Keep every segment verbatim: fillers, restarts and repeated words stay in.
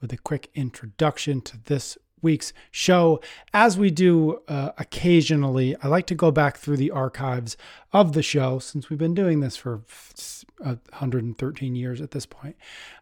with a quick introduction to this week's show. As we do uh, occasionally, I like to go back through the archives of the show since we've been doing this for one hundred thirteen years at this point,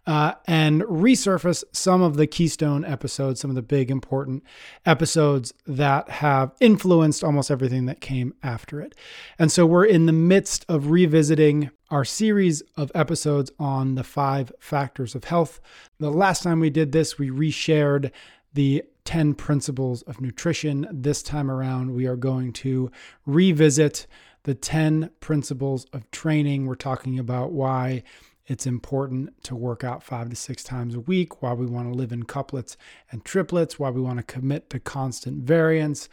uh, and resurface some of the keystone episodes, some of the big important episodes that have influenced almost everything that came after it. And so we're in the midst of revisiting our series of episodes on the five factors of health. The last time we did this, we reshared the ten principles of nutrition. This time around, we are going to revisit the ten principles of training. We're talking about why it's important to work out five to six times a week, why we want to live in couplets and triplets, why we want to commit to constant variance,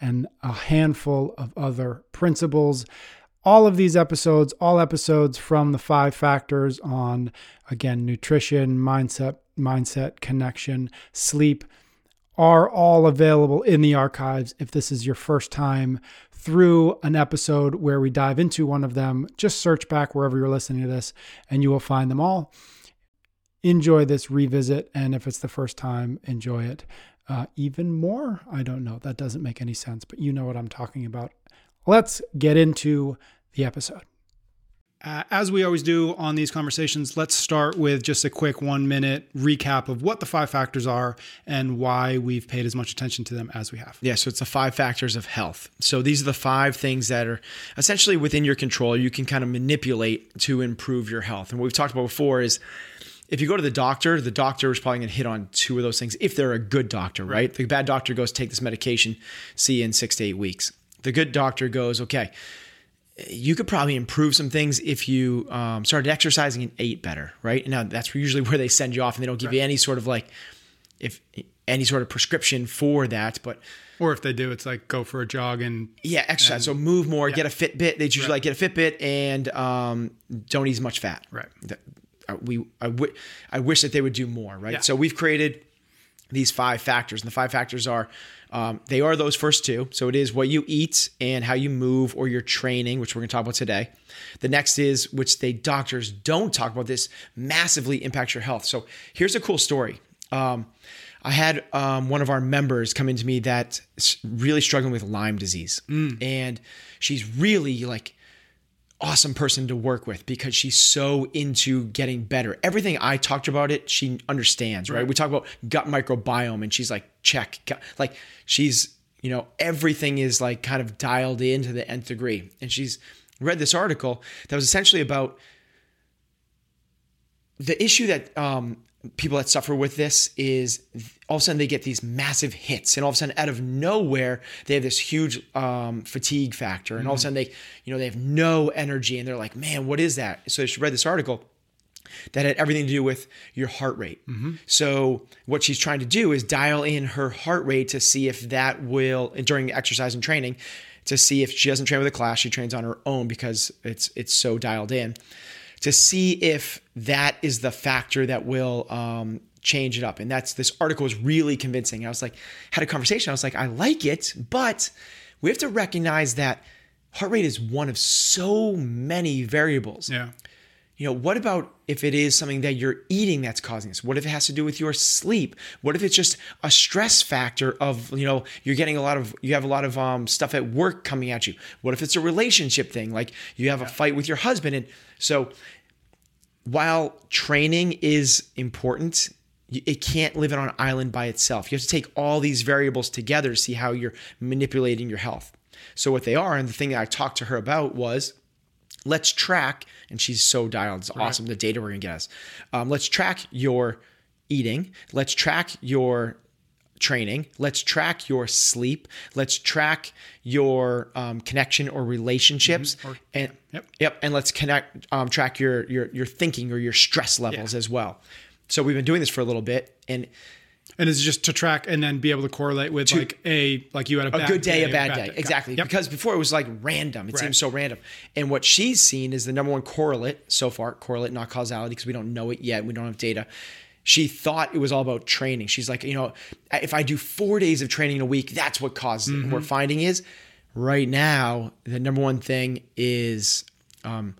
and a handful of other principles. All of these episodes, all episodes from the five factors on, again, nutrition, mindset, mindset, connection, sleep, are all available in the archives. If this is your first time through an episode where we dive into one of them, just search back wherever you're listening to this and you will find them all. Enjoy this revisit, and if it's the first time, enjoy it uh, even more. I don't know. That doesn't make any sense, but you know what I'm talking about. Let's get into the episode. Uh, as we always do on these conversations, let's start with just a quick one-minute recap of what the five factors are and why we've paid as much attention to them as we have. Yeah, so it's the five factors of health. So these are the five things that are essentially within your control. You can kind of manipulate to improve your health. And what we've talked about before is, if you go to the doctor, the doctor is probably going to hit on two of those things if they're a good doctor, right? The bad doctor goes, take this medication, see you in six to eight weeks. The good doctor goes, okay, you could probably improve some things if you um, started exercising and ate better, right? Now, that's usually where they send you off, and they don't give right. you any sort of like if any sort of prescription for that. But or if they do, it's like go for a jog and yeah, exercise. And, so move more, yeah. get a Fitbit. They usually right. like get a Fitbit and um, don't eat as much fat. Right. We I, w- I wish that they would do more, right? Yeah. So we've created these five factors, and the five factors are, um, they are those first two. So it is what you eat and how you move or your training, which we're going to talk about today. The next is, which the doctors don't talk about, this massively impacts your health. So here's a cool story. Um, I had um, one of our members come into me that's really struggling with Lyme disease. Mm. And she's really like awesome person to work with because she's so into getting better. Everything I talked about it, she understands, right? right? We talk about gut microbiome and she's like, check, gut. Like she's, you know, everything is like kind of dialed in to the nth degree. And she's read this article that was essentially about the issue that um, people that suffer with this is all of a sudden they get these massive hits, and all of a sudden out of nowhere, they have this huge um, fatigue factor. And mm-hmm. all of a sudden they, you know, they have no energy and they're like, man, what is that? So she read this article that had everything to do with your heart rate. Mm-hmm. So what she's trying to do is dial in her heart rate to see if that will, during exercise and training, to see if she doesn't train with a class, she trains on her own because it's, it's so dialed in, to see if that is the factor that will um, change it up. And that's, this article is really convincing. I was like, had a conversation. I was like, I like it, but we have to recognize that heart rate is one of so many variables. Yeah. You know, what about if it is something that you're eating that's causing this? What if it has to do with your sleep? What if it's just a stress factor of, you know, you're getting a lot of, you have a lot of um, stuff at work coming at you. What if it's a relationship thing? Like you have yeah. a fight with your husband. And so while training is important, it can't live on an island by itself. You have to take all these variables together to see how you're manipulating your health. So what they are, and the thing that I talked to her about was, let's track, and she's so dialed. It's right. awesome, the data we're going to get us. Um, let's track your eating. Let's track your training. Let's track your sleep. Let's track your um, connection or relationships. Mm-hmm. Or, and yep. yep. And let's connect, um, track your, your, your thinking or your stress levels yeah. as well. So we've been doing this for a little bit, and And it's just to track and then be able to correlate with to, like a, like you had a, a bad good day, day, a bad, bad day. day. Exactly. Yep. Because before it was like random. It right. seems so random. And what she's seen is the number one correlate so far, correlate, not causality, because we don't know it yet. We don't have data. She thought it was all about training. She's like, you know, if I do four days of training a week, that's what causes mm-hmm. it. And we're finding is right now, the number one thing is, um,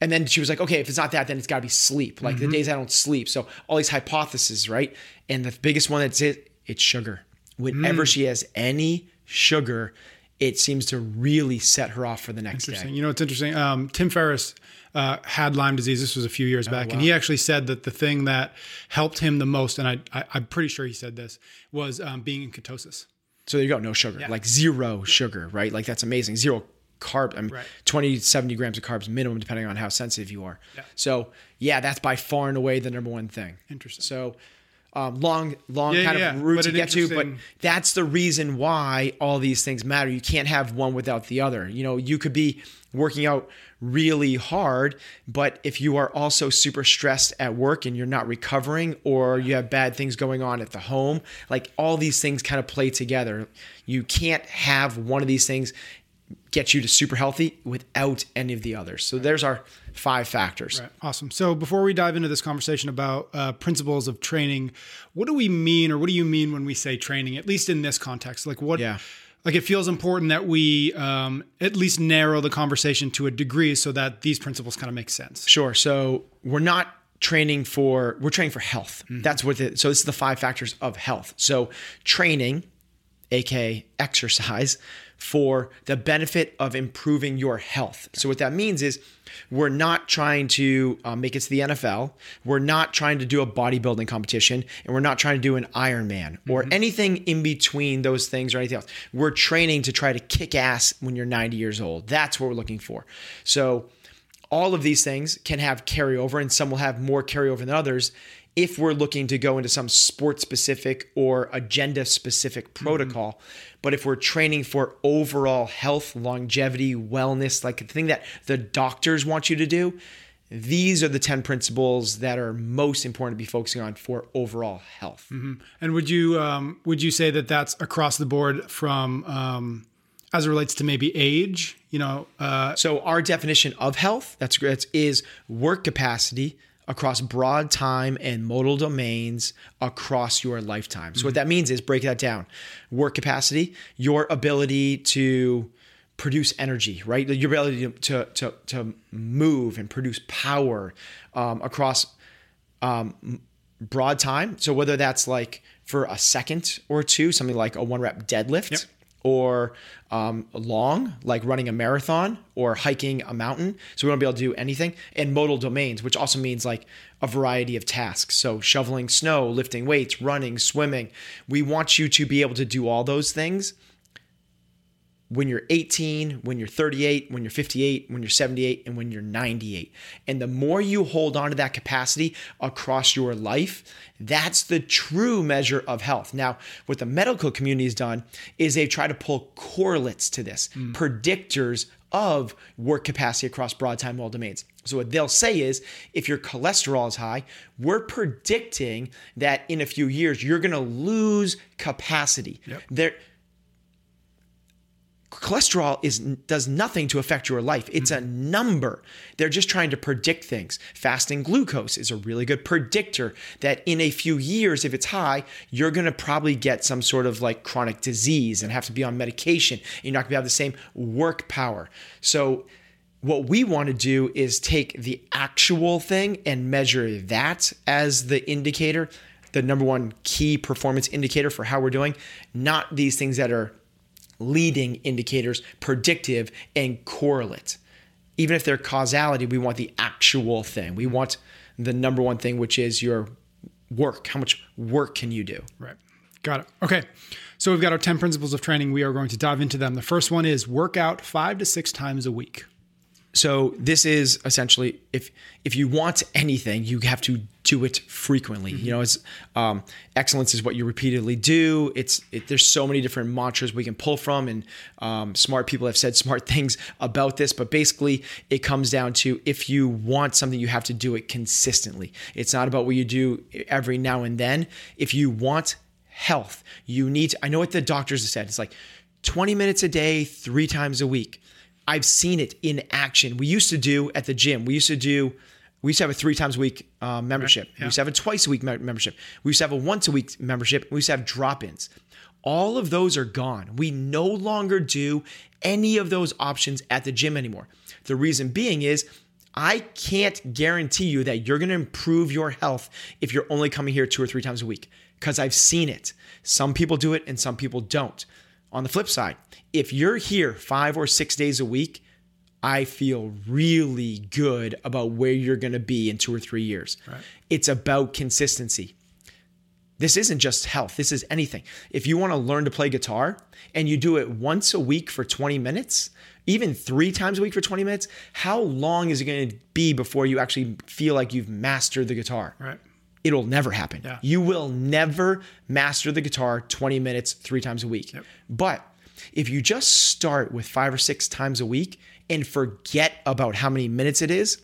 and then she was like, okay, if it's not that, then it's gotta be sleep. Like mm-hmm. the days I don't sleep. So all these hypotheses, right? And the biggest one that's it, it's sugar. Whenever mm. she has any sugar, it seems to really set her off for the next day. You know, it's interesting. Um, Tim Ferriss uh, had Lyme disease. This was a few years back. Oh, wow. And he actually said that the thing that helped him the most, and I, I, I'm pretty sure he said this, was um, being in ketosis. So there you go. No sugar, yeah. like zero sugar, right? Like that's amazing. Zero carb, I mean, right. twenty to seventy grams of carbs minimum, depending on how sensitive you are. Yeah. So yeah, that's by far and away the number one thing. Interesting. So um, long, long yeah, kind yeah, of route to get to, but that's the reason why all these things matter. You can't have one without the other. You know, you could be working out really hard, but if you are also super stressed at work and you're not recovering, or you have bad things going on at the home, like all these things kind of play together. You can't have one of these things get you to super healthy without any of the others. So there's our five factors. Right. Awesome. So before we dive into this conversation about uh, principles of training, what do we mean, or what do you mean when we say training, at least in this context? Like what, yeah. like it feels important that we um, at least narrow the conversation to a degree so that these principles kind of make sense. Sure. So we're not training for, we're training for health. Mm-hmm. That's what the, so this is the five factors of health. So training, A K A exercise, for the benefit of improving your health. So what that means is we're not trying to uh, make it to the N F L. We're not trying to do a bodybuilding competition, and we're not trying to do an Ironman or mm-hmm. anything in between those things or anything else. We're training to try to kick ass when you're ninety years old. That's what we're looking for. So all of these things can have carryover, and some will have more carryover than others if we're looking to go into some sport-specific or agenda-specific protocol. Mm-hmm. But if we're training for overall health, longevity, wellness, like the thing that the doctors want you to do, these are the ten principles that are most important to be focusing on for overall health. Mm-hmm. And would you um, would you say that that's across the board from um, as it relates to maybe age? You know, uh- so our definition of health, that's great, is work capacity across broad time and modal domains across your lifetime. So mm-hmm. what that means is, break that down. Work capacity, your ability to produce energy, right? Your ability to to to move and produce power um, across um, broad time. So whether that's like for a second or two, something like a one rep deadlift, yep. or um, long, like running a marathon or hiking a mountain. So we want to be able to do anything. And modal domains, which also means like a variety of tasks. So shoveling snow, lifting weights, running, swimming. We want you to be able to do all those things when you're eighteen, when you're thirty-eight, when you're fifty-eight, when you're seventy-eight, and when you're ninety-eight. And the more you hold on to that capacity across your life, that's the true measure of health. Now, what the medical community has done is they've tried to pull correlates to this, mm. predictors of work capacity across broad time modal domains. So what they'll say is, if your cholesterol is high, we're predicting that in a few years, you're going to lose capacity. Yep. There. Cholesterol is does nothing to affect your life. It's a number. They're just trying to predict things. Fasting glucose is a really good predictor that in a few years, if it's high, you're going to probably get some sort of like chronic disease and have to be on medication. You're not going to have the same work power. So what we want to do is take the actual thing and measure that as the indicator, the number one key performance indicator for how we're doing, not these things that are leading indicators, predictive, and correlate. Even if they're causality, we want the actual thing. We want the number one thing, which is your work. How much work can you do? Right. Got it. Okay. So we've got our ten principles of training. We are going to dive into them. The first one is work out five to six times a week. So this is essentially, if if you want anything, you have to do it frequently. Mm-hmm. You know, it's um, excellence is what you repeatedly do. It's it, there's so many different mantras we can pull from, and um, smart people have said smart things about this. But basically, it comes down to, if you want something, you have to do it consistently. It's not about what you do every now and then. If you want health. You need to, I know what the doctors have said. It's like twenty minutes a day, three times a week. I've seen it in action. We used to do at the gym. We used to do, we used to have a three times a week uh, membership. Right, yeah. We used to have a twice a week me- membership. We used to have a once a week membership. We used to have drop-ins. All of those are gone. We no longer do any of those options at the gym anymore. The reason being is I can't guarantee you that you're going to improve your health if you're only coming here two or three times a week, because I've seen it. Some people do it and some people don't. On the flip side, if you're here five or six days a week, I feel really good about where you're going to be in two or three years. Right. It's about consistency. This isn't just health. This is anything. If you want to learn to play guitar and you do it once a week for twenty minutes, even three times a week for twenty minutes, how long is it going to be before you actually feel like you've mastered the guitar? Right. It'll never happen. Yeah. You will never master the guitar twenty minutes, three times a week. Yep. But if you just start with five or six times a week and forget about how many minutes it is,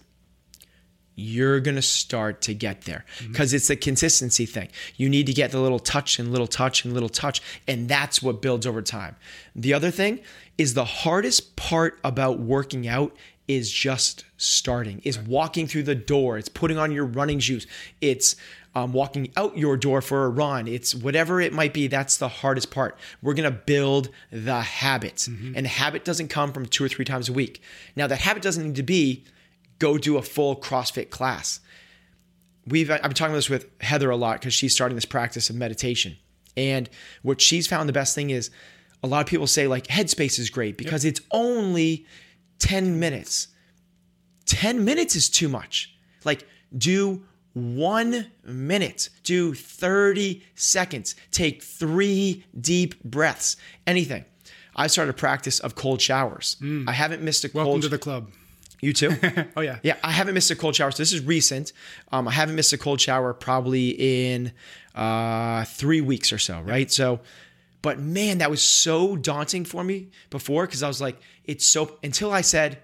you're going to start to get there, because mm-hmm. it's a consistency thing. You need to get the little touch and little touch and little touch, and that's what builds over time. The other thing is the hardest part about working out is just starting, is right. walking through the door. It's putting on your running shoes. It's um, walking out your door for a run. It's whatever it might be. That's the hardest part. We're going to build the habit, mm-hmm. and the habit doesn't come from two or three times a week. Now, that habit doesn't need to be go do a full CrossFit class. We've I've been talking about this with Heather a lot, because she's starting this practice of meditation. And what she's found the best thing is, a lot of people say like Headspace is great because yep. it's only ten minutes. ten minutes is too much. Like, do one minute, do thirty seconds, take three deep breaths, anything. I started a practice of cold showers. Mm. I haven't missed a Welcome cold. Welcome to the club. You too? Oh, yeah. Yeah, I haven't missed a cold shower. So this is recent. Um, I haven't missed a cold shower probably in uh, three weeks or so, right? Yeah. So, but man, that was so daunting for me before, because I was like, it's so, until I said,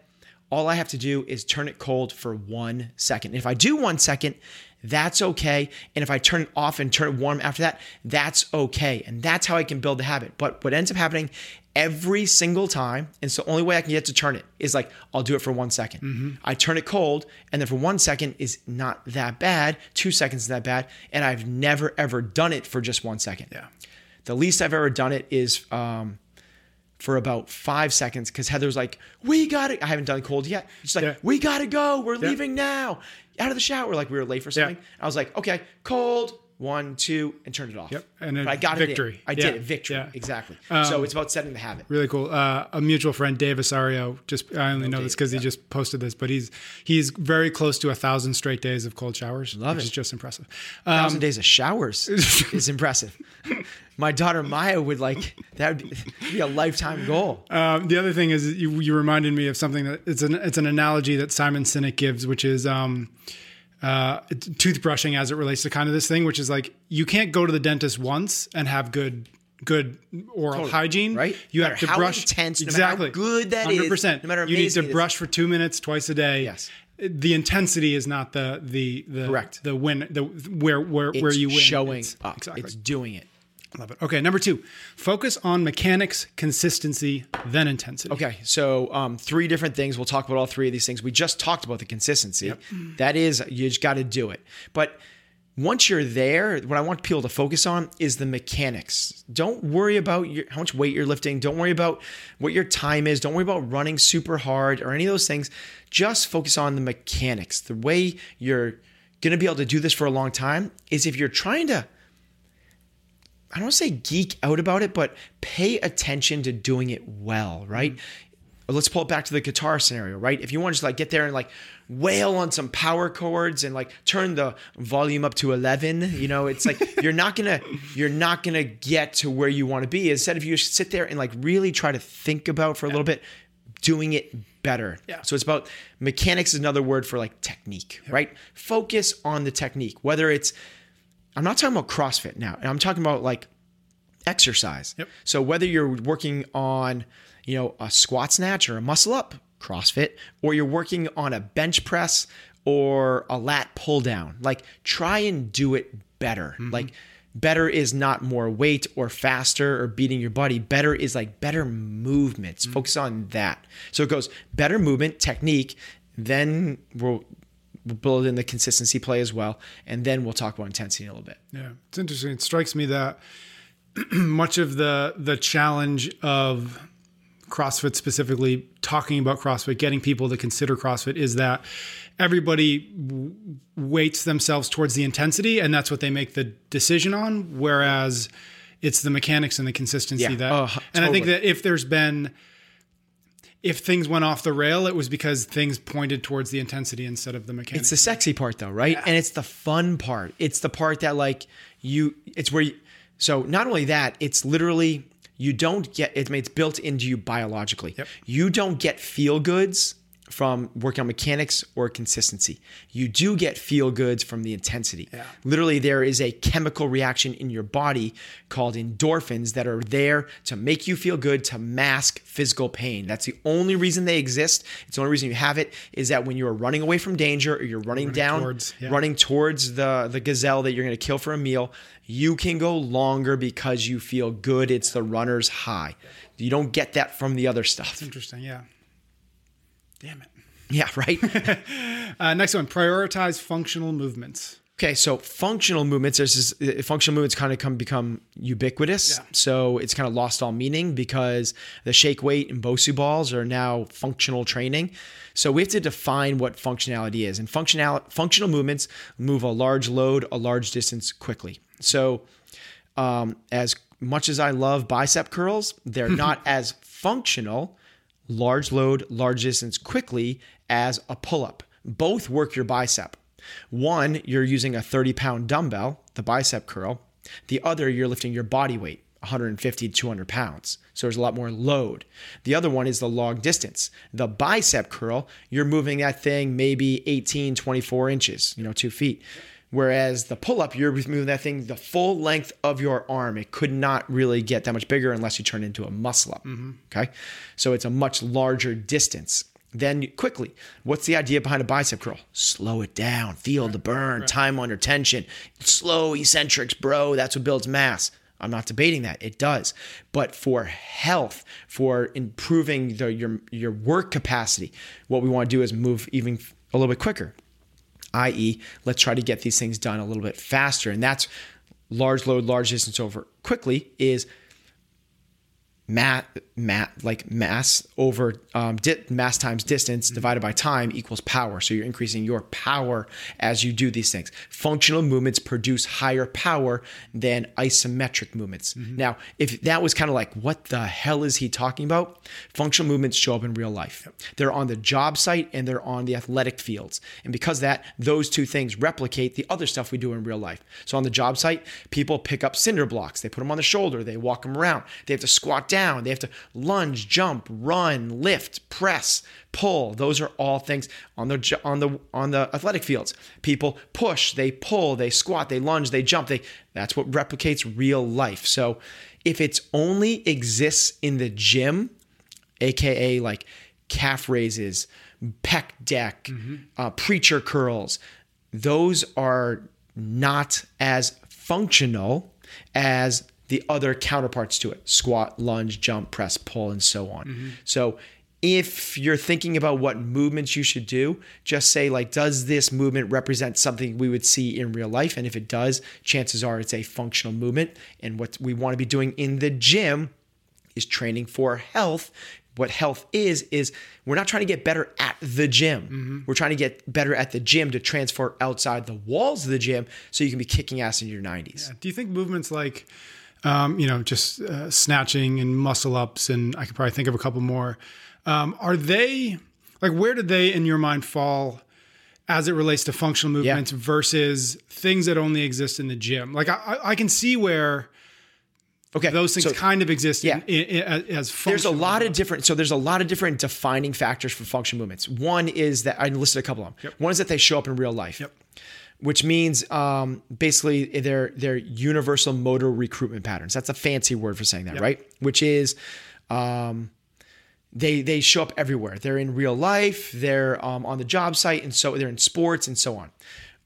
all I have to do is turn it cold for one second. And if I do one second, that's okay. And if I turn it off and turn it warm after that, that's okay. And that's how I can build the habit. But what ends up happening every single time, and so the only way I can get to turn it is like, I'll do it for one second. Mm-hmm. I turn it cold, and then for one second is not that bad. Two seconds is that bad. And I've never, ever done it for just one second. Yeah. The least I've ever done it is um, for about five seconds because Heather's like, we got it. I haven't done cold yet. She's like, yeah. we got to go. We're yeah. leaving now. Out of the shower. Like, we were late for something. Yeah. I was like, okay, cold. One, two, and turned it off. Yep. And then but I got victory. It in. I yeah. did it. Victory. Yeah. Exactly. Um, so it's about setting the habit. Really cool. Uh, a mutual friend, Dave Asario, just, I only oh, know Dave, this because yeah. he just posted this, but he's, he's very close to a thousand straight days of cold showers. Love which it. Which is just impressive. Um, a thousand days of showers is impressive. My daughter Maya would like, that would be, be a lifetime goal. Um, the other thing is you, you reminded me of something that it's an, it's an analogy that Simon Sinek gives, which is, um, Uh, toothbrushing as it relates to kind of this thing, which is like, you can't go to the dentist once and have good, good oral totally, hygiene, right? You no have to how brush intense, exactly no how good that one hundred percent. Is. one hundred percent. No matter you need to brush for two minutes twice a day. Yes. The intensity is not the the the correct the win the where where it's where you win. Showing it's up. Exactly. It's doing it. I love it. Okay, number two, focus on mechanics, consistency, then intensity. Okay, so um, three different things. We'll talk about all three of these things. We just talked about the consistency. Yep. That is, you just got to do it. But once you're there, what I want people to focus on is the mechanics. Don't worry about your, how much weight you're lifting. Don't worry about what your time is. Don't worry about running super hard or any of those things. Just focus on the mechanics. The way you're going to be able to do this for a long time is if you're trying to, I don't want to say geek out about it, but pay attention to doing it well, right? Let's pull it back to the guitar scenario, right? If you want to just like get there and like wail on some power chords and like turn the volume up to eleven, you know, it's like you're not gonna you're not gonna get to where you want to be. Instead, if you just sit there and like really try to think about for a yeah. little bit, doing it better. Yeah. So it's about mechanics is another word for like technique, yeah. right? Focus on the technique, whether it's I'm not talking about CrossFit now. I'm talking about like exercise. Yep. So whether you're working on, you know, a squat snatch or a muscle up, CrossFit, or you're working on a bench press or a lat pull down, like try and do it better. Mm-hmm. Like better is not more weight or faster or beating your body. Better is like better movements. Mm-hmm. Focus on that. So it goes better movement, technique, then we'll build in the consistency play as well. And then we'll talk about intensity in a little bit. Yeah, it's interesting. It strikes me that much of the the challenge of CrossFit, specifically talking about CrossFit, getting people to consider CrossFit, is that everybody weights themselves towards the intensity, and that's what they make the decision on, whereas it's the mechanics and the consistency. Yeah. that, uh, totally. And I think that if there's been, if things went off the rail, it was because things pointed towards the intensity instead of the mechanics. It's the sexy part though, right? Yeah. And it's the fun part. It's the part that like you, it's where you, so not only that, it's literally, you don't get, it, it's built into you biologically. Yep. You don't get feel goods from working on mechanics or consistency. You do get feel goods from the intensity. Yeah. Literally, there is a chemical reaction in your body called endorphins that are there to make you feel good, to mask physical pain. That's the only reason they exist. It's the only reason you have it, is that when you're running away from danger or you're running, running down, towards, yeah. running towards the, the gazelle that you're going to kill for a meal, you can go longer because you feel good. It's the runner's high. You don't get that from the other stuff. That's interesting, yeah. Damn it. Yeah, right? uh, next one, prioritize functional movements. Okay, so functional movements, there's this, functional movements kind of come become ubiquitous. Yeah. So it's kind of lost all meaning because the shake weight and BOSU balls are now functional training. So we have to define what functionality is. And functional, functional movements move a large load, a large distance quickly. So um, as much as I love bicep curls, they're not as functional. Large load, large distance quickly as a pull-up. Both work your bicep. One, you're using a thirty pound dumbbell, the bicep curl. The other, you're lifting your body weight, one fifty to two hundred pounds. So there's a lot more load. The other one is the long distance. The bicep curl, you're moving that thing maybe eighteen, twenty-four inches, you know, two feet. Whereas the pull-up, you're moving that thing the full length of your arm. It could not really get that much bigger unless you turn into a muscle-up, mm-hmm. okay? So it's a much larger distance. Then quickly, what's the idea behind a bicep curl? Slow it down, feel right. the burn, right. time under tension. Slow eccentrics, bro, that's what builds mass. I'm not debating that, it does. But for health, for improving the, your, your work capacity, what we want to do is move even a little bit quicker. that is, let's try to get these things done a little bit faster. And that's large load, large distance over quickly is mat, mat, like mass over um, di- mass times distance divided by time equals power. So you're increasing your power as you do these things. Functional movements produce higher power than isometric movements. Mm-hmm. Now, if that was kind of like, what the hell is he talking about? Functional movements show up in real life. Yep. They're on the job site and they're on the athletic fields. And because of that, those two things replicate the other stuff we do in real life. So on the job site, people pick up cinder blocks. They put them on the shoulder. They walk them around. They have to squat down. Down. They have to lunge, jump, run, lift, press, pull. Those are all things on the on the on the athletic fields. People push, they pull, they squat, they lunge, they jump. They that's what replicates real life. So if it's only exists in the gym, aka like calf raises, pec deck, mm-hmm. uh, preacher curls, those are not as functional as the other counterparts to it, squat, lunge, jump, press, pull, and so on. Mm-hmm. So if you're thinking about what movements you should do, just say like, does this movement represent something we would see in real life? And if it does, chances are it's a functional movement. And what we want to be doing in the gym is training for health. What health is, is we're not trying to get better at the gym. Mm-hmm. We're trying to get better at the gym to transfer outside the walls of the gym so you can be kicking ass in your nineties. Yeah. Do you think movements like... Um, you know, just uh, snatching and muscle ups, and I could probably think of a couple more. Um, are they like, where did they in your mind fall as it relates to functional movements yeah. versus things that only exist in the gym? Like I, I can see where okay. those things so, kind of exist yeah. in, in, in, as functional. There's a lot movements. of different, so there's a lot of different defining factors for functional movements. One is that I listed a couple of them. Yep. One is that they show up in real life. Yep. Which means um, basically they're, they're universal motor recruitment patterns. That's a fancy word for saying that, yep. right? Which is um, they they show up everywhere. They're in real life. They're um, on the job site, and so they're in sports and so on.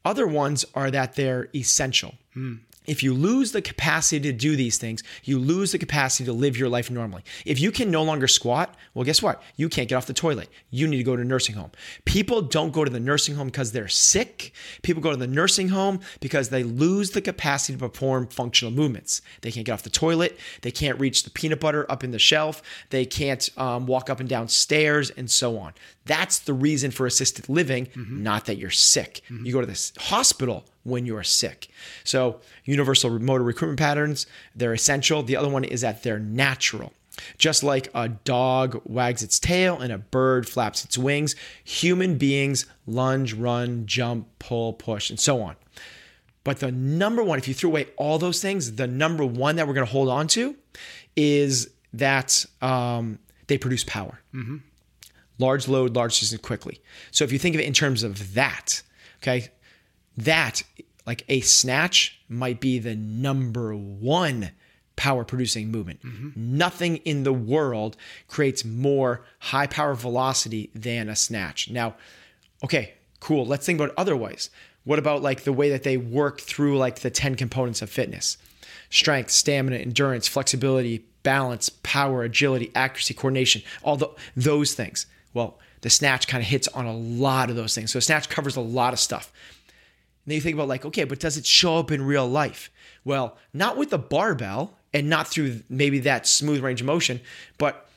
Other ones are that they're essential. Hmm. If you lose the capacity to do these things, you lose the capacity to live your life normally. If you can no longer squat, well, guess what? You can't get off the toilet. You need to go to a nursing home. People don't go to the nursing home because they're sick. People go to the nursing home because they lose the capacity to perform functional movements. They can't get off the toilet. They can't reach the peanut butter up in the shelf. They can't um, walk up and down stairs and so on. That's the reason for assisted living, mm-hmm. not that you're sick. Mm-hmm. You go to this hospital when you're sick. So universal motor recruitment patterns, they're essential. The other one is that they're natural. Just like a dog wags its tail and a bird flaps its wings, human beings lunge, run, jump, pull, push, and so on. But the number one, if you threw away all those things, the number one that we're going to hold on to is that um, they produce power. Mm-hmm. Large load, large system quickly. So if you think of it in terms of that, okay, that, like a snatch, might be the number one power-producing movement. Mm-hmm. Nothing in the world creates more high-power velocity than a snatch. Now, okay, cool. Let's think about it other ways. What about like the way that they work through like the ten components of fitness? Strength, stamina, endurance, flexibility, balance, power, agility, accuracy, coordination, all the, those things. Well, the snatch kind of hits on a lot of those things. So a snatch covers a lot of stuff. And then you think about like, okay, but does it show up in real life? Well, not with the barbell and not through maybe that smooth range of motion, but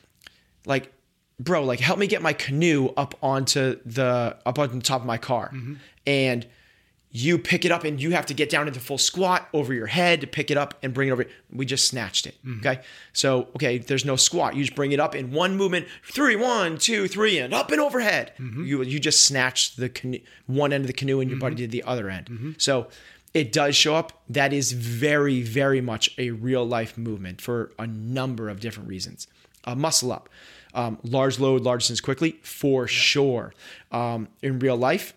like, bro, like help me get my canoe up onto the, up on the top of my car. Mm-hmm. And you pick it up and you have to get down into full squat over your head to pick it up and bring it over. We just snatched it. Mm-hmm. Okay. So, okay, there's no squat. You just bring it up in one movement, three, one, two, three, and up and overhead. Mm-hmm. You you just snatched the canoe, one end of the canoe and your mm-hmm. buddy did the other end. Mm-hmm. So it does show up. That is very, very much a real life movement for a number of different reasons. Uh, muscle up, um, large load, large since quickly for yep. sure. Um, in real life,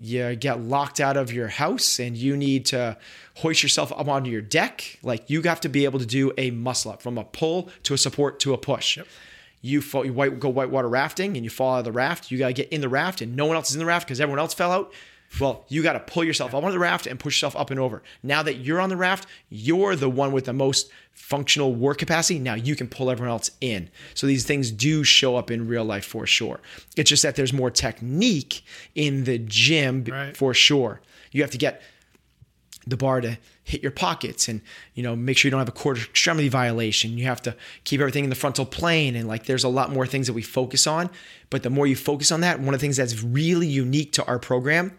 you get locked out of your house and you need to hoist yourself up onto your deck. Like you have to be able to do a muscle up from a pull to a support to a push. Yep. You, fall, you white, go whitewater rafting and you fall out of the raft. You got to get in the raft and no one else is in the raft because everyone else fell out. Well, you got to pull yourself yep. up onto the raft and push yourself up and over. Now that you're on the raft, you're the one with the most functional work capacity. Now you can pull everyone else in. So these things do show up in real life for sure. It's just that there's more technique in the gym right. for sure. You have to get the bar to hit your pockets and, you know, make sure you don't have a quarter extremity violation. You have to keep everything in the frontal plane. And like, there's a lot more things that we focus on, but the more you focus on that, one of the things that's really unique to our program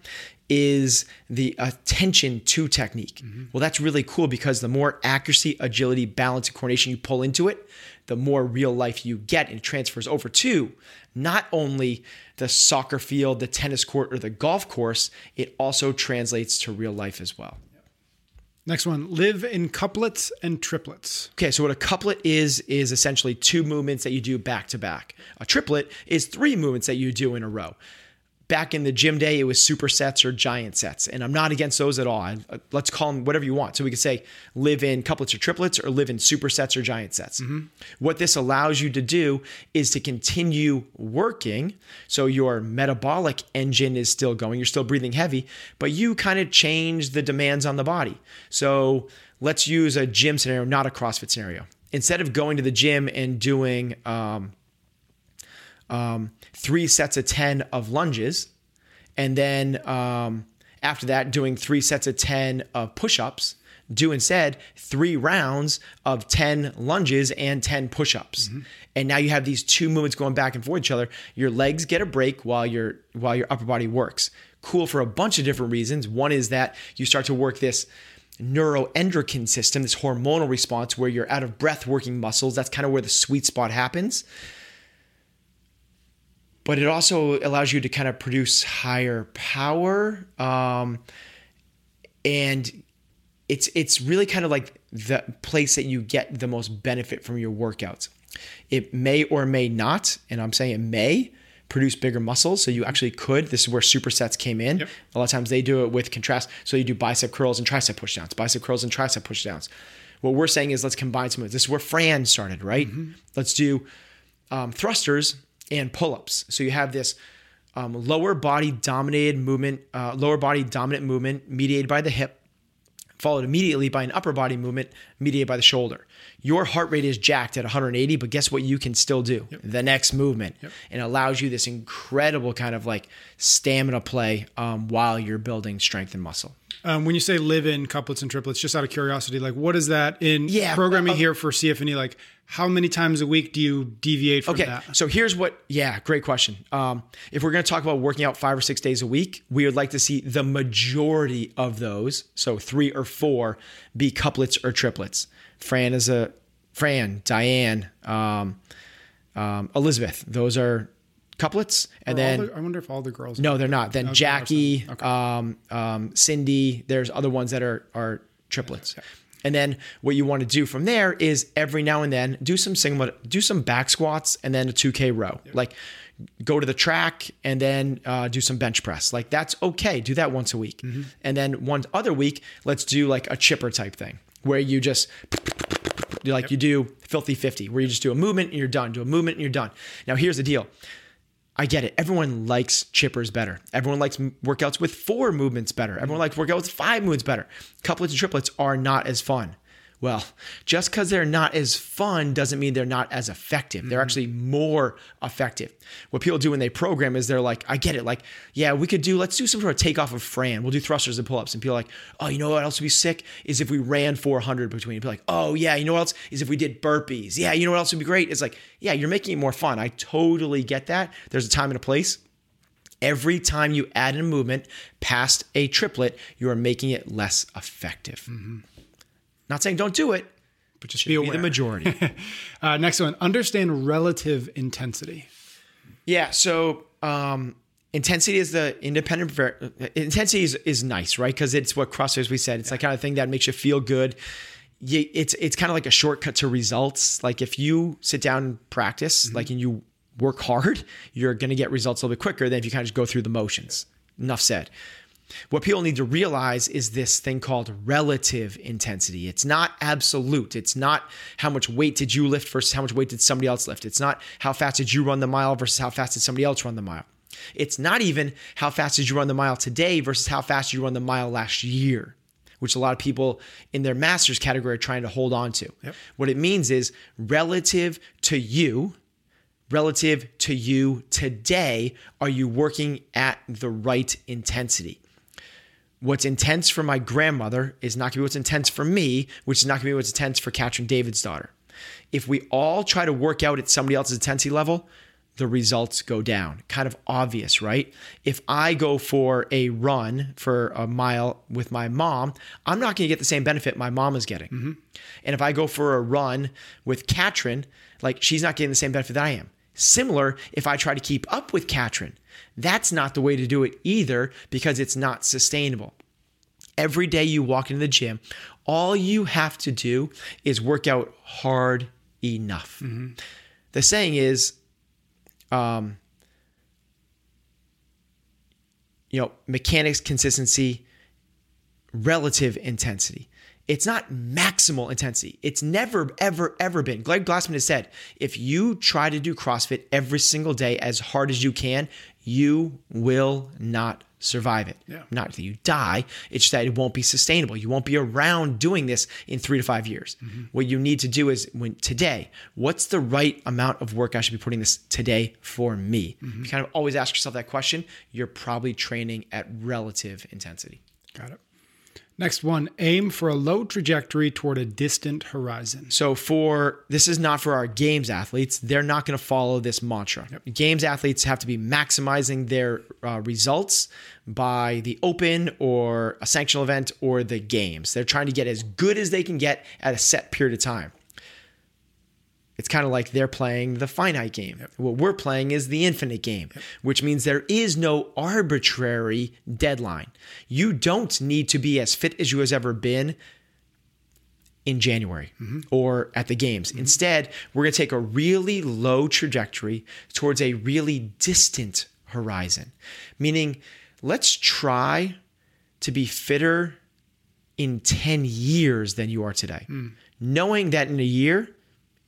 is the attention to technique. Mm-hmm. Well, that's really cool because the more accuracy, agility, balance, and coordination you pull into it, the more real life you get, and it transfers over to not only the soccer field, the tennis court, or the golf course, it also translates to real life as well. Next one, live in couplets and triplets. Okay, so what a couplet is, is essentially two movements that you do back to back. A triplet is three movements that you do in a row. Back in the gym day, it was supersets or giant sets, and I'm not against those at all. I, uh, let's call them whatever you want. So we could say live in couplets or triplets or live in supersets or giant sets. Mm-hmm. What this allows you to do is to continue working, so your metabolic engine is still going. You're still breathing heavy, but you kind of change the demands on the body. So let's use a gym scenario, not a CrossFit scenario. Instead of going to the gym and doing um, um, three sets of ten of lunges, and then um, after that, doing three sets of ten of push-ups, do instead three rounds of ten lunges and ten push-ups. Mm-hmm. And now you have these two movements going back and forth each other. Your legs get a break while your while your upper body works. Cool for a bunch of different reasons. One is that you start to work this neuroendocrine system, this hormonal response where you're out of breath working muscles. That's kind of where the sweet spot happens. But it also allows you to kind of produce higher power. Um, and it's it's really kind of like the place that you get the most benefit from your workouts. It may or may not, and I'm saying it may, produce bigger muscles. So you actually could. This is where supersets came in. Yep. A lot of times they do it with contrast. So you do bicep curls and tricep pushdowns, bicep curls and tricep pushdowns. What we're saying is let's combine some of this. This is where Fran started, right? Mm-hmm. Let's do um, thrusters and pull-ups. So you have this um, lower body dominated movement, uh, lower body dominant movement mediated by the hip, followed immediately by an upper body movement mediated by the shoulder. Your heart rate is jacked at one hundred eighty, but guess what you can still do? Yep. The next movement. Yep. And allows you this incredible kind of like stamina play um, while you're building strength and muscle. Um, when you say live in couplets and triplets, just out of curiosity, like what is that in yeah, programming uh, here for C F N E? Like how many times a week do you deviate from okay, that? Okay, so here's what, yeah, great question. Um, if we're going to talk about working out five or six days a week, we would like to see the majority of those, so three or four, be couplets or triplets. Fran is a, Fran, Diane, um, um, Elizabeth, those are couplets, and are then the, I wonder if all the girls. No, they're not. Then no, Jackie, okay. um, um, Cindy. There's other ones that are are triplets, okay. And then what you want to do from there is every now and then do some single, do some back squats, and then a two K row. Yep. Like go to the track and then uh, do some bench press. Like that's okay. Do that once a week, mm-hmm. and then one other week, let's do like a chipper type thing where you just. Like yep. you do Filthy fifty, where you just do a movement and you're done. Do a movement and you're done. Now here's the deal. I get it. Everyone likes chippers better. Everyone likes workouts with four movements better. Everyone likes workouts with five movements better. Couplets and triplets are not as fun. Well, just because they're not as fun doesn't mean they're not as effective. Mm-hmm. They're actually more effective. What people do when they program is they're like, I get it. Like, yeah, we could do, let's do some sort of takeoff of Fran. We'll do thrusters and pull-ups. And people are like, oh, you know what else would be sick is if we ran four hundred between. People are like, oh yeah, you know what else is if we did burpees. Yeah, you know what else would be great? It's like, yeah, you're making it more fun. I totally get that. There's a time and a place. Every time you add in a movement past a triplet, you are making it less effective. Mm-hmm. Not saying don't do it, but just be aware. Be the majority. uh, next one, understand relative intensity. Yeah, so um, intensity is the independent ver- intensity is, is nice, right? Because it's what CrossFit, we said, it's yeah. that kind of thing that makes you feel good. You, it's it's kind of like a shortcut to results. Like if you sit down and practice, mm-hmm. like and you work hard, you're going to get results a little bit quicker than if you kind of just go through the motions. Yeah. Enough said. What people need to realize is this thing called relative intensity. It's not absolute. It's not how much weight did you lift versus how much weight did somebody else lift. It's not how fast did you run the mile versus how fast did somebody else run the mile. It's not even how fast did you run the mile today versus how fast you run the mile last year, which a lot of people in their master's category are trying to hold on to. Yep. What it means is relative to you, relative to you today, are you working at the right intensity? What's intense for my grandmother is not gonna be what's intense for me, which is not gonna be what's intense for Katrin, David's daughter. If we all try to work out at somebody else's intensity level, the results go down. Kind of obvious, right? If I go for a run for a mile with my mom, I'm not gonna get the same benefit my mom is getting. Mm-hmm. And if I go for a run with Katrin, like she's not getting the same benefit that I am. Similar, if I try to keep up with Katrin, that's not the way to do it either because it's not sustainable. Every day you walk into the gym, all you have to do is work out hard enough. Mm-hmm. The saying is, um, you know, mechanics, consistency, relative intensity. It's not maximal intensity. It's never, ever, ever been. Greg Glassman has said, if you try to do CrossFit every single day as hard as you can, you will not survive it. Yeah. Not that you die. It's just that it won't be sustainable. You won't be around doing this in three to five years. Mm-hmm. What you need to do is when today, what's the right amount of work I should be putting this today for me? Mm-hmm. You kind of always ask yourself that question. You're probably training at relative intensity. Got it. Next one, aim for a low trajectory toward a distant horizon. So for, this is not for our games athletes. They're not going to follow this mantra. Yep. Games athletes have to be maximizing their uh, results by the open or a sanctional event or the games. They're trying to get as good as they can get at a set period of time. It's kind of like they're playing the finite game. Yep. What we're playing is the infinite game, yep. which means there is no arbitrary deadline. You don't need to be as fit as you has ever been in January mm-hmm. or at the games. Mm-hmm. Instead, we're going to take a really low trajectory towards a really distant horizon, meaning let's try to be fitter in ten years than you are today, mm. knowing that in a year,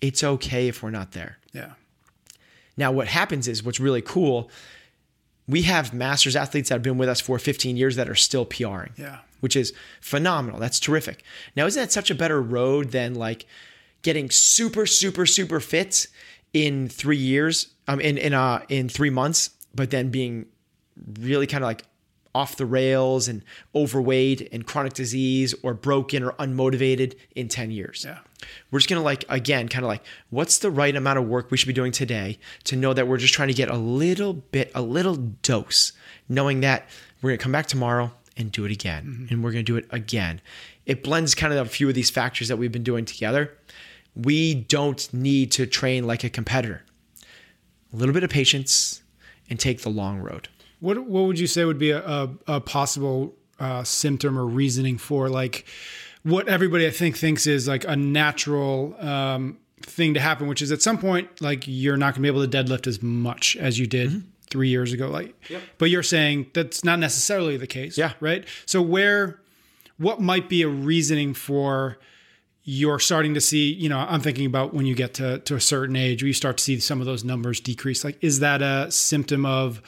it's okay if we're not there. Yeah. Now what happens is what's really cool we have masters athletes that have been with us for fifteen years that are still PRing, yeah. which is phenomenal. That's terrific. Now, isn't that such a better road than like getting super, super, super fit in three years, um, in, in, uh, in three months, but then being really kind of like off the rails and overweight and chronic disease or broken or unmotivated in ten years. Yeah. We're just going to like, again, kind of like, what's the right amount of work we should be doing today to know that we're just trying to get a little bit, a little dose, knowing that we're going to come back tomorrow and do it again. Mm-hmm. And we're going to do it again. It blends kind of a few of these factors that we've been doing together. We don't need to train like a competitor. A little bit of patience and take the long road. What what would you say would be a, a, a possible uh, symptom or reasoning for like what everybody I think thinks is like a natural um, thing to happen, which is at some point, like you're not gonna be able to deadlift as much as you did mm-hmm. three years ago. Like, yep. But you're saying that's not necessarily the case, yeah. right? So where, what might be a reasoning for you're starting to see, you know, I'm thinking about when you get to, to a certain age, where you start to see some of those numbers decrease. Like, is that a symptom of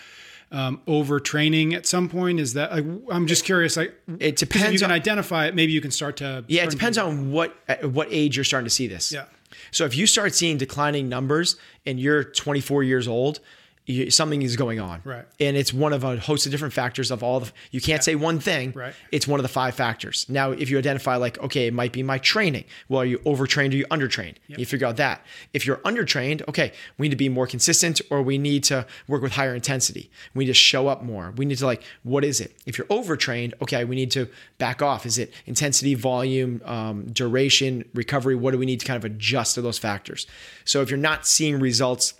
Um, overtraining at some point? Is that, like, I'm just curious, like it depends. If you can on, identify it, maybe you can start to. Yeah. It depends people. on what, at what age you're starting to see this. Yeah. So if you start seeing declining numbers and you're twenty-four years old, you, something is going on. Right. And it's one of a host of different factors of all the, you can't yeah. say one thing, right. It's one of the five factors. Now, if you identify like, okay, it might be my training. Well, are you overtrained? Or are you undertrained? Yep. You figure out that. If you're undertrained, okay, we need to be more consistent, or we need to work with higher intensity. We need to show up more. We need to like, what is it? If you're overtrained, okay, we need to back off. Is it intensity, volume, um, duration, recovery? What do we need to kind of adjust to those factors? So if you're not seeing results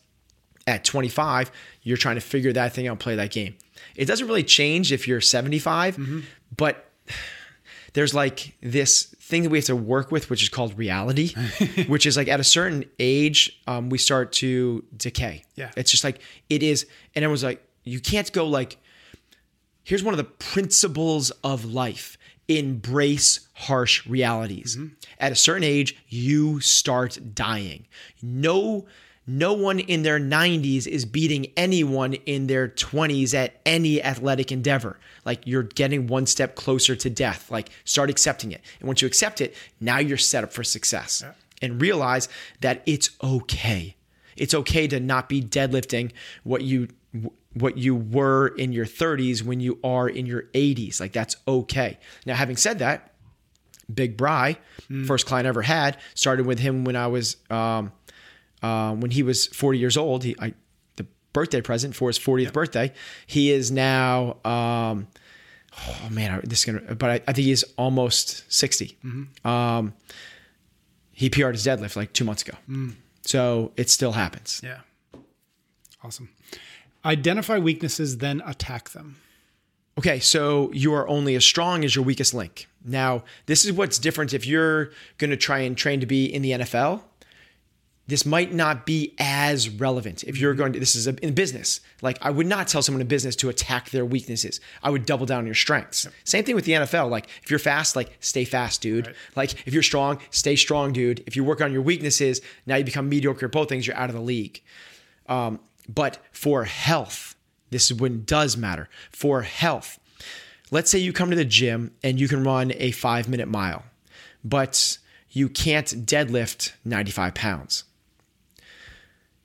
at twenty-five, you're trying to figure that thing out and play that game. It doesn't really change if you're seventy-five, mm-hmm. but there's like this thing that we have to work with, which is called reality, which is like at a certain age, um, we start to decay. Yeah. It's just like, it is. And everyone's like, you can't go like, here's one of the principles of life. Embrace harsh realities. Mm-hmm. At a certain age, you start dying. No No one in their nineties is beating anyone in their twenties at any athletic endeavor. Like, you're getting one step closer to death. Like, start accepting it. And once you accept it, now you're set up for success. Yeah. And realize that it's okay. It's okay to not be deadlifting what you what you were in your thirties when you are in your eighties. Like, that's okay. Now, having said that, Big Bry, mm. first client I ever had, started with him when I was... Um, Uh, when he was forty years old, he, I, the birthday present for his fortieth yeah. birthday, he is now, um, oh man, this is gonna, but I, I think he's almost sixty. Mm-hmm. Um, he P R'd his deadlift like two months ago. Mm. So it still happens. Yeah. Awesome. Identify weaknesses, then attack them. Okay. So you are only as strong as your weakest link. Now, this is what's different. If you're going to try and train to be in the N F L, this might not be as relevant if you're going to, this is a, in business. Like, I would not tell someone in business to attack their weaknesses. I would double down on your strengths. Yep. Same thing with the N F L. Like, if you're fast, like stay fast, dude. Right. Like, if you're strong, stay strong, dude. If you work on your weaknesses, now you become mediocre at both things, you're out of the league. Um, but for health, this is when it does matter. For health, let's say you come to the gym and you can run a five minute mile, but you can't deadlift ninety-five pounds.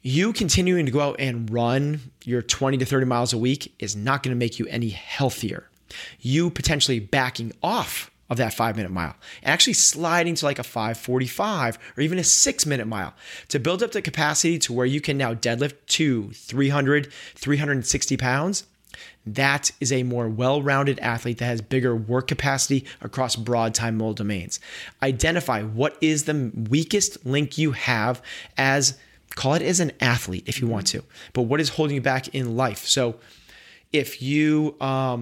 You continuing to go out and run your twenty to thirty miles a week is not going to make you any healthier. You potentially backing off of that five minute mile and actually sliding to like a five forty-five or even a six minute mile to build up the capacity to where you can now deadlift to three hundred, three sixty pounds. That is a more well-rounded athlete that has bigger work capacity across broad time mold domains. Identify what is the weakest link you have as, call it as an athlete if you want to, but what is holding you back in life? So if you, um,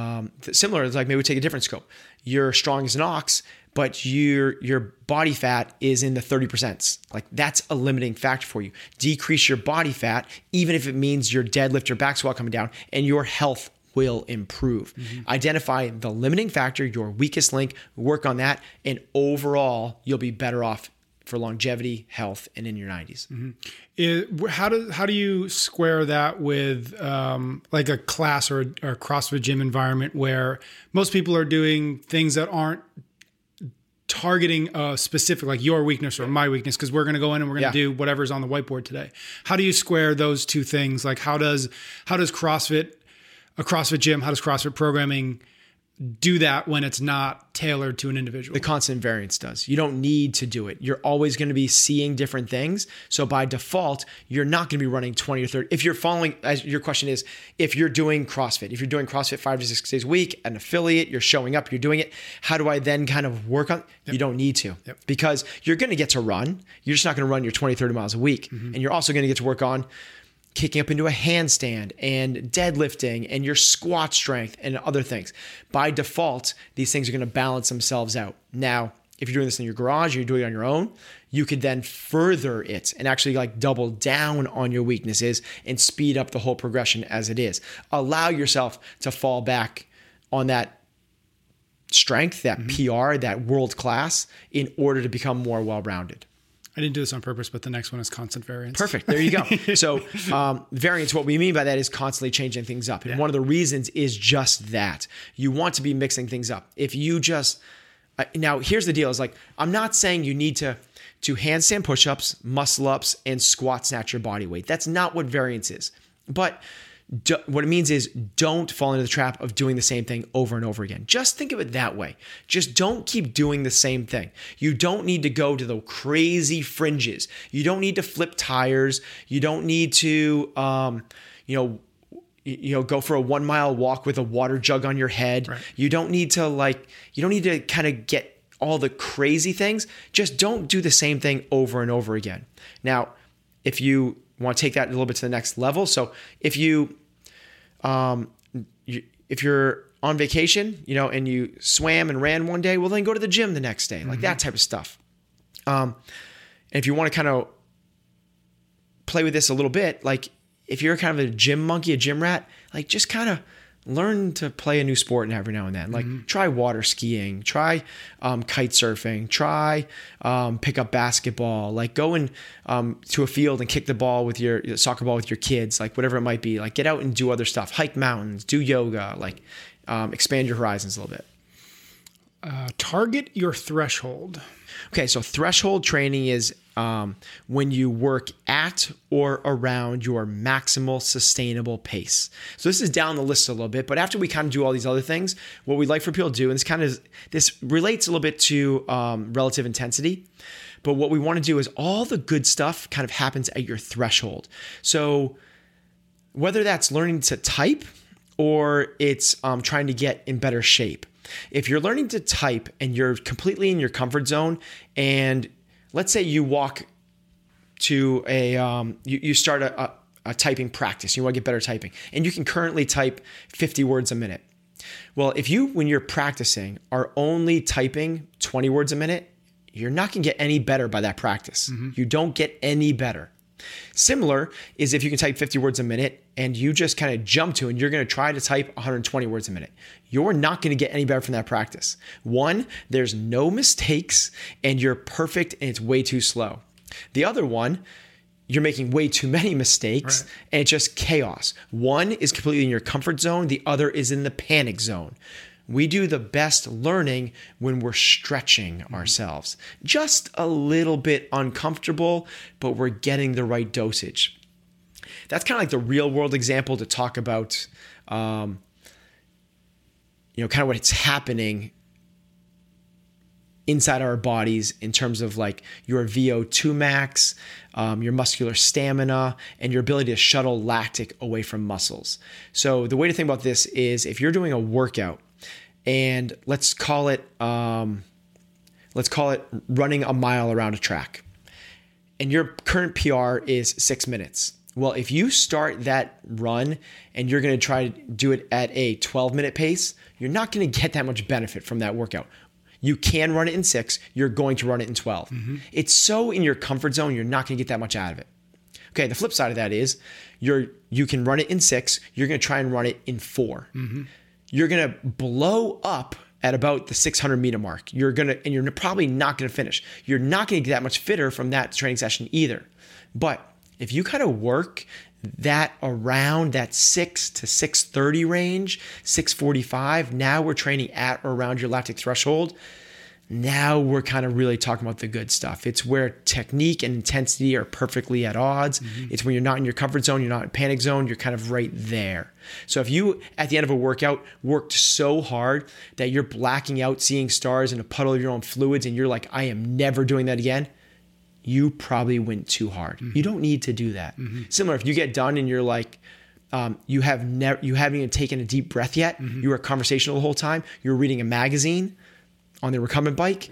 um, similar, like maybe we take a different scope. You're strong as an ox, but your your body fat is in the thirty percent. Like, that's a limiting factor for you. Decrease your body fat, even if it means your deadlift or back squat coming down, and your health will improve. Mm-hmm. Identify the limiting factor, your weakest link, work on that, and overall, you'll be better off for longevity, health, and in your nineties. Mm-hmm. It, how do how do you square that with um, like a class or a, or a CrossFit gym environment where most people are doing things that aren't targeting a specific, like your weakness or my weakness, because we're going to go in and we're going to yeah. do whatever's on the whiteboard today. How do you square those two things? Like how does how does CrossFit, a CrossFit gym, how does CrossFit programming do that when it's not tailored to an individual? The constant variance does. You don't need to do it. You're always going to be seeing different things. So by default, you're not going to be running twenty or thirty. If you're following, as your question is, if you're doing CrossFit, if you're doing CrossFit five to six days a week, an affiliate, you're showing up, you're doing it. How do I then kind of work on? Yep. You don't need to yep. because you're going to get to run. You're just not going to run your twenty, thirty miles a week. Mm-hmm. And you're also going to get to work on kicking up into a handstand and deadlifting and your squat strength and other things. By default, these things are going to balance themselves out. Now, if you're doing this in your garage, or you're doing it on your own, you could then further it and actually like double down on your weaknesses and speed up the whole progression as it is. Allow yourself to fall back on that strength, that mm-hmm. P R, that world class in order to become more well-rounded. I didn't do this on purpose, but the next one is constant variance. Perfect. There you go. So um, variance, what we mean by that is constantly changing things up. And yeah. one of the reasons is just that. You want to be mixing things up. If you just, uh, now here's the deal is like, I'm not saying you need to, to handstand push-ups, muscle-ups, and squat snatch your body weight. That's not what variance is. But do, what it means is don't fall into the trap of doing the same thing over and over again. Just think of it that way. Just don't keep doing the same thing. You don't need to go to the crazy fringes. You don't need to flip tires. You don't need to, um, you know, you know, go for a one mile walk with a water jug on your head. Right. You don't need to like, you don't need to kind of get all the crazy things. Just don't do the same thing over and over again. Now, if you want to take that a little bit to the next level. So if you, Um, you, if you're on vacation, you know, and you swam and ran one day, well, then go to the gym the next day, like mm-hmm. that type of stuff. Um, and if you want to kind of play with this a little bit, like if you're kind of a gym monkey, a gym rat, like just kind of learn to play a new sport every now and then. Like mm-hmm. try water skiing, try um, kite surfing, try um, pick up basketball, like go in um, to a field and kick the ball with your soccer ball with your kids, like whatever it might be. Like get out and do other stuff, hike mountains, do yoga, like um, expand your horizons a little bit. Uh, target your threshold. Okay, so threshold training is um, when you work at or around your maximal sustainable pace. So this is down the list a little bit, but after we kind of do all these other things, what we'd like for people to do, and this kind of this relates a little bit to um, relative intensity, but what we want to do is all the good stuff kind of happens at your threshold. So whether that's learning to type or it's um, trying to get in better shape. If you're learning to type and you're completely in your comfort zone, and let's say you walk to a, um, you, you start a, a, a typing practice, you want to get better typing, and you can currently type fifty words a minute. Well, if you, when you're practicing, are only typing twenty words a minute, you're not going to get any better by that practice. Mm-hmm. You don't get any better. Similar is if you can type fifty words a minute and you just kind of jump to and you're going to try to type one hundred twenty words a minute. You're not going to get any better from that practice. One, there's no mistakes and you're perfect and it's way too slow. The other one, you're making way too many mistakes right. and it's just chaos. One is completely in your comfort zone. The other is in the panic zone. We do the best learning when we're stretching ourselves. Just a little bit uncomfortable, but we're getting the right dosage. That's kind of like the real world example to talk about, um, you know, kind of what's happening inside our bodies in terms of like your V O two max, um, your muscular stamina, and your ability to shuttle lactic away from muscles. So the way to think about this is if you're doing a workout, and let's call it, um, let's call it running a mile around a track. And your current P R is six minutes. Well, if you start that run and you're going to try to do it at a twelve minute pace, you're not going to get that much benefit from that workout. You can run it in six. You're going to run it in twelve. Mm-hmm. It's so in your comfort zone. You're not going to get that much out of it. Okay. The flip side of that is you're, you can run it in six. You're going to try and run it in four. Mm-hmm. You're going to blow up at about the six hundred meter mark. You're going to, and you're probably not going to finish. You're not going to get that much fitter from that training session either. But if you kind of work that around that six to six thirty range, six forty-five, now we're training at or around your lactic threshold. Now we're kind of really talking about the good stuff. It's where technique and intensity are perfectly at odds. Mm-hmm. It's when you're not in your comfort zone, you're not in panic zone, you're kind of right there. So if you, at the end of a workout, worked so hard that you're blacking out, seeing stars in a puddle of your own fluids, and you're like, I am never doing that again, you probably went too hard. Mm-hmm. You don't need to do that. Mm-hmm. Similar, if you get done and you're like, Um, you have never, you haven't even taken a deep breath yet. Mm-hmm. You were conversational the whole time. You were reading a magazine on the recumbent bike.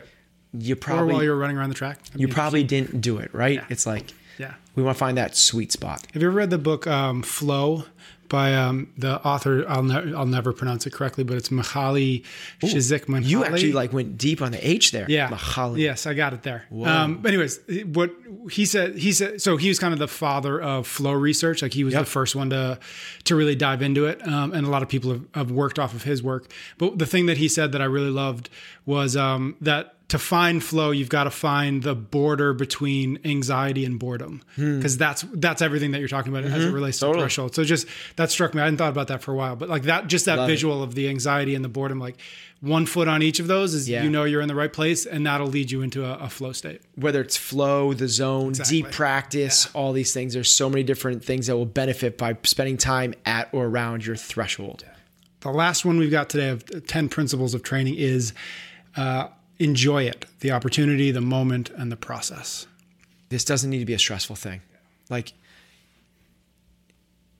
You probably, or while you were running around the track. You probably didn't do it, right? Yeah. It's like, yeah, we want to find that sweet spot. Have you ever read the book um, Flow by um, the author? I'll, ne- I'll never pronounce it correctly, but it's Mihaly Csikszentmihalyi. You actually like went deep on the H there. Yeah. Mihaly. Yes, I got it there. Um, anyways, what he said, he said, so he was kind of the father of flow research. Like he was yep. the first one to, to really dive into it. Um, and a lot of people have, have worked off of his work. But the thing that he said that I really loved was um, that to find flow, you've got to find the border between anxiety and boredom, because hmm. that's that's everything that you're talking about mm-hmm. as it relates to totally. threshold. So just that struck me. I hadn't thought about that for a while, but like that, just that Love visual it. of the anxiety and the boredom, like one foot on each of those is yeah. you know you're in the right place, and that'll lead you into a, a flow state. Whether it's flow, the zone, exactly. deep practice, yeah. all these things. There's so many different things that will benefit by spending time at or around your threshold. Yeah. The last one we've got today of ten principles of training is. Uh, Enjoy it, the opportunity, the moment, and the process. This doesn't need to be a stressful thing. Like,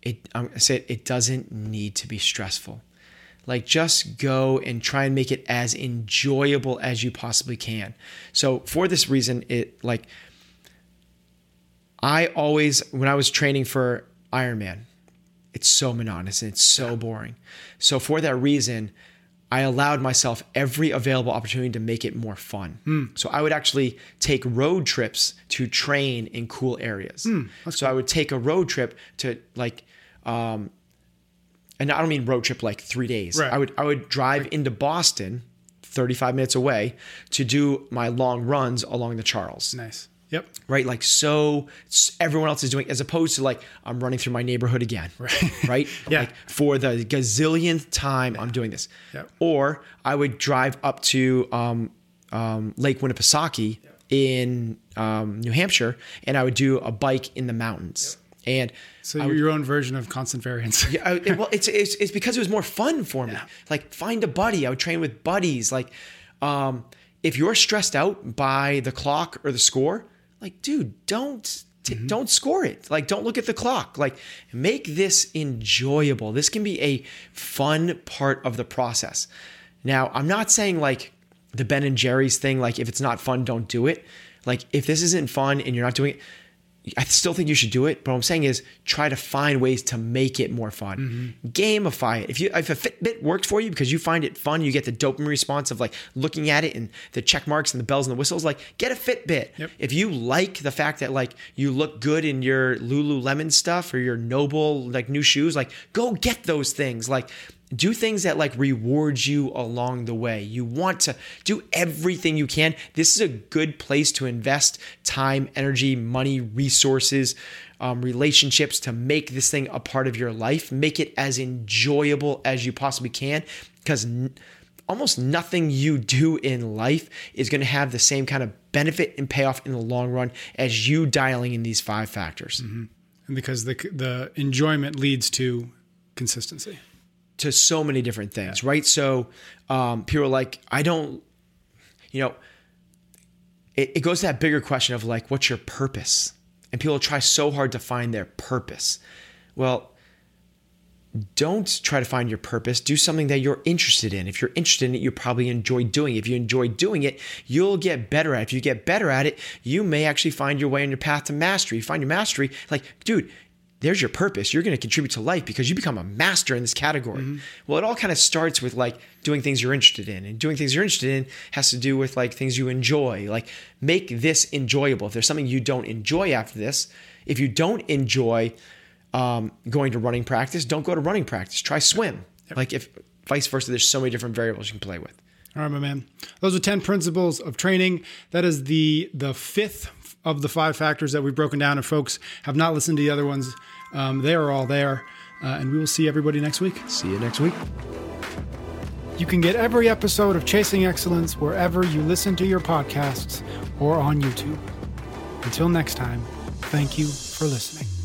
it, I'm gonna say it, it doesn't need to be stressful. Like, just go and try and make it as enjoyable as you possibly can. So for this reason, it like, I always, when I was training for Ironman, it's so monotonous and it's so boring. So for that reason, I allowed myself every available opportunity to make it more fun. Mm. So I would actually take road trips to train in cool areas. Mm, so cool. I would take a road trip to like, um, and I don't mean road trip like three days. Right. I would I would drive right. into Boston, thirty-five minutes away, to do my long runs along the Charles. Nice. Yep. Right. Like, so everyone else is doing, as opposed to like, I'm running through my neighborhood again. Right. Right. yeah. Like for the gazillionth time yeah. I'm doing this. Yep. Or I would drive up to, um, um, Lake Winnipesaukee yep. in, um, New Hampshire, and I would do a bike in the mountains. Yep. And so would, your own version of constant variance. yeah. I, it, well, it's, it's, it's because it was more fun for me. Yeah. Like find a buddy. I would train with buddies. Like, um, if you're stressed out by the clock or the score, like, dude, don't, t- mm-hmm. don't score it. Like, don't look at the clock. Like, make this enjoyable. This can be a fun part of the process. Now, I'm not saying like the Ben and Jerry's thing, like if it's not fun, don't do it. Like if this isn't fun and you're not doing it, I still think you should do it. But what I'm saying is try to find ways to make it more fun. Mm-hmm. Gamify it. If you, if a Fitbit worked for you because you find it fun, you get the dopamine response of like looking at it and the check marks and the bells and the whistles, like get a Fitbit. Yep. If you like the fact that like you look good in your Lululemon stuff or your Noble, like new shoes, like go get those things. Like do things that like rewards you along the way. You want to do everything you can. This is a good place to invest time, energy, money, resources, um, relationships to make this thing a part of your life. Make it as enjoyable as you possibly can, because n- almost nothing you do in life is going to have the same kind of benefit and payoff in the long run as you dialing in these five factors. Mm-hmm. And because the the enjoyment leads to consistency. To so many different things, yeah. right? So um, people are like, I don't, you know, it, it goes to that bigger question of like, what's your purpose? And people try so hard to find their purpose. Well, don't try to find your purpose. Do something that you're interested in. If you're interested in it, you probably enjoy doing it. If you enjoy doing it, you'll get better at it. If you get better at it, you may actually find your way on your path to mastery. You find your mastery, like, dude, there's your purpose. You're going to contribute to life because you become a master in this category. Mm-hmm. Well, it all kind of starts with like doing things you're interested in, and doing things you're interested in has to do with like things you enjoy. Like make this enjoyable. If there's something you don't enjoy after this, if you don't enjoy um, going to running practice, don't go to running practice. Try swim. Yep. Like if vice versa, there's so many different variables you can play with. All right, my man. Those are ten principles of training. That is the the fifth of the five factors that we've broken down. If folks have not listened to the other ones, um, they are all there. Uh, and we will see everybody next week. See you next week. You can get every episode of Chasing Excellence wherever you listen to your podcasts or on YouTube. Until next time, thank you for listening.